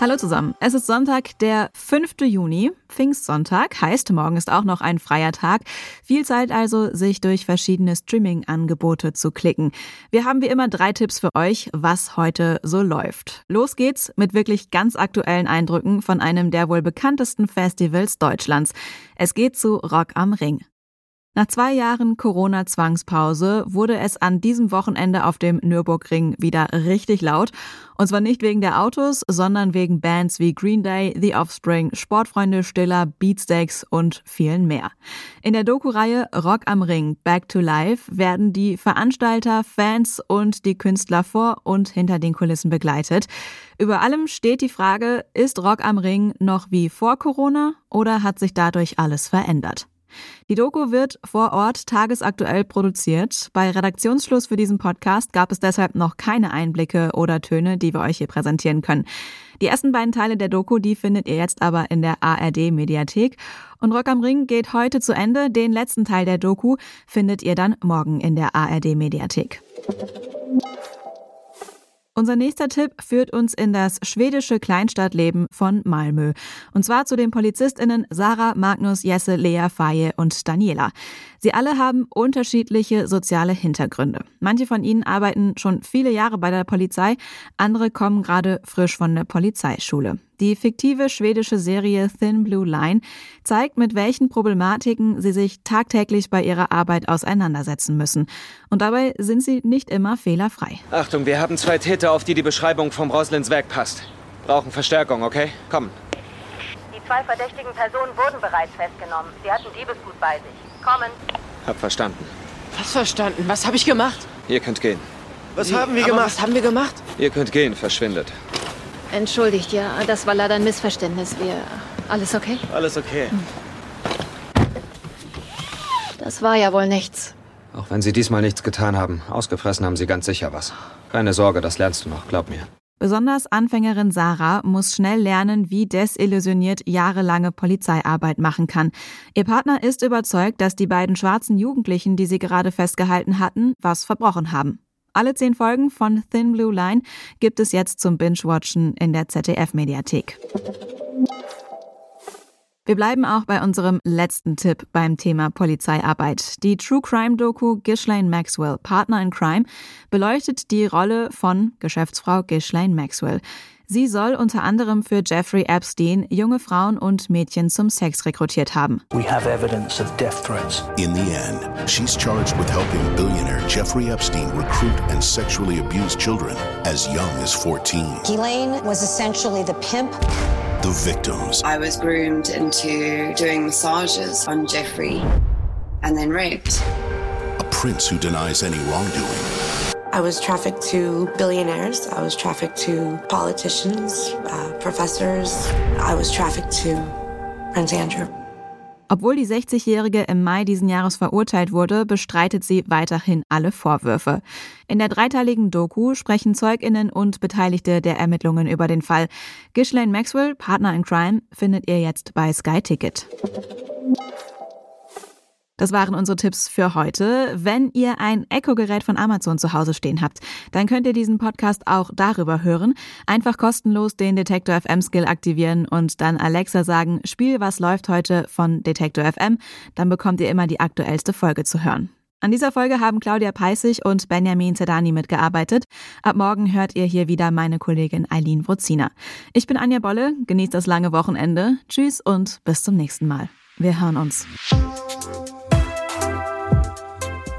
Hallo zusammen, es ist Sonntag, der 5. Juni, Pfingstsonntag, heißt, morgen ist auch noch ein freier Tag. Viel Zeit also, sich durch verschiedene Streaming-Angebote zu klicken. Wir haben wie immer 3 Tipps für euch, was heute so läuft. Los geht's mit wirklich ganz aktuellen Eindrücken von einem der wohl bekanntesten Festivals Deutschlands. Es geht zu Rock am Ring. Nach 2 Jahren Corona-Zwangspause wurde es an diesem Wochenende auf dem Nürburgring wieder richtig laut. Und zwar nicht wegen der Autos, sondern wegen Bands wie Green Day, The Offspring, Sportfreunde Stiller, Beatsteaks und vielen mehr. In der Doku-Reihe Rock am Ring – Back to Life werden die Veranstalter, Fans und die Künstler vor und hinter den Kulissen begleitet. Über allem steht die Frage, ist Rock am Ring noch wie vor Corona oder hat sich dadurch alles verändert? Die Doku wird vor Ort tagesaktuell produziert. Bei Redaktionsschluss für diesen Podcast gab es deshalb noch keine Einblicke oder Töne, die wir euch hier präsentieren können. Die ersten 2 Teile der Doku, die findet ihr jetzt aber in der ARD-Mediathek. Und Rock am Ring geht heute zu Ende. Den letzten Teil der Doku findet ihr dann morgen in der ARD-Mediathek. Unser nächster Tipp führt uns in das schwedische Kleinstadtleben von Malmö. Und zwar zu den PolizistInnen Sarah, Magnus, Jesse, Lea, Faye und Daniela. Sie alle haben unterschiedliche soziale Hintergründe. Manche von ihnen arbeiten schon viele Jahre bei der Polizei, andere kommen gerade frisch von der Polizeischule. Die fiktive schwedische Serie Thin Blue Line zeigt, mit welchen Problematiken sie sich tagtäglich bei ihrer Arbeit auseinandersetzen müssen. Und dabei sind sie nicht immer fehlerfrei. Achtung, wir haben 2 Täter, auf die Beschreibung vom Roslins Werk passt. Brauchen Verstärkung, okay? Kommen. Die 2 verdächtigen Personen wurden bereits festgenommen. Sie hatten Diebesgut bei sich. Kommen. Hab verstanden. Was verstanden? Was habe ich gemacht? Ihr könnt gehen. Was haben wir gemacht? Was haben wir gemacht? Ihr könnt gehen, verschwindet. Entschuldigt, ja, das war leider ein Missverständnis. Alles okay? Alles okay. Das war ja wohl nichts. Auch wenn Sie diesmal nichts getan haben, ausgefressen haben Sie ganz sicher was. Keine Sorge, das lernst du noch, glaub mir. Besonders Anfängerin Sarah muss schnell lernen, wie desillusioniert jahrelange Polizeiarbeit machen kann. Ihr Partner ist überzeugt, dass die beiden schwarzen Jugendlichen, die sie gerade festgehalten hatten, was verbrochen haben. Alle 10 Folgen von Thin Blue Line gibt es jetzt zum Binge-Watchen in der ZDF-Mediathek. Wir bleiben auch bei unserem letzten Tipp beim Thema Polizeiarbeit. Die True-Crime-Doku Ghislaine Maxwell, Partner in Crime, beleuchtet die Rolle von Geschäftsfrau Ghislaine Maxwell. Sie soll unter anderem für Jeffrey Epstein junge Frauen und Mädchen zum Sex rekrutiert haben. We have evidence of death threats. In the end, she's charged with helping billionaire Jeffrey Epstein recruit and sexually abuse children as young as 14. Ghislaine was essentially the pimp. The victims. I was groomed into doing massages on Jeffrey and then raped. A prince who denies any wrongdoing. I was trafficked to billionaires, I was trafficked to politicians, professors, I was trafficked to Prince Andrew. Obwohl die 60-Jährige im Mai diesen Jahres verurteilt wurde, bestreitet sie weiterhin alle Vorwürfe. In der 3-teiligen Doku sprechen ZeugInnen und Beteiligte der Ermittlungen über den Fall. Ghislaine Maxwell, Partner in Crime, findet ihr jetzt bei Sky Ticket. Das waren unsere Tipps für heute. Wenn ihr ein Echo-Gerät von Amazon zu Hause stehen habt, dann könnt ihr diesen Podcast auch darüber hören. Einfach kostenlos den Detektor FM-Skill aktivieren und dann Alexa sagen, Spiel, was läuft heute von Detektor FM. Dann bekommt ihr immer die aktuellste Folge zu hören. An dieser Folge haben Claudia Peißig und Benjamin Zedani mitgearbeitet. Ab morgen hört ihr hier wieder meine Kollegin Aileen Wurzina. Ich bin Anja Bolle, genießt das lange Wochenende. Tschüss und bis zum nächsten Mal. Wir hören uns.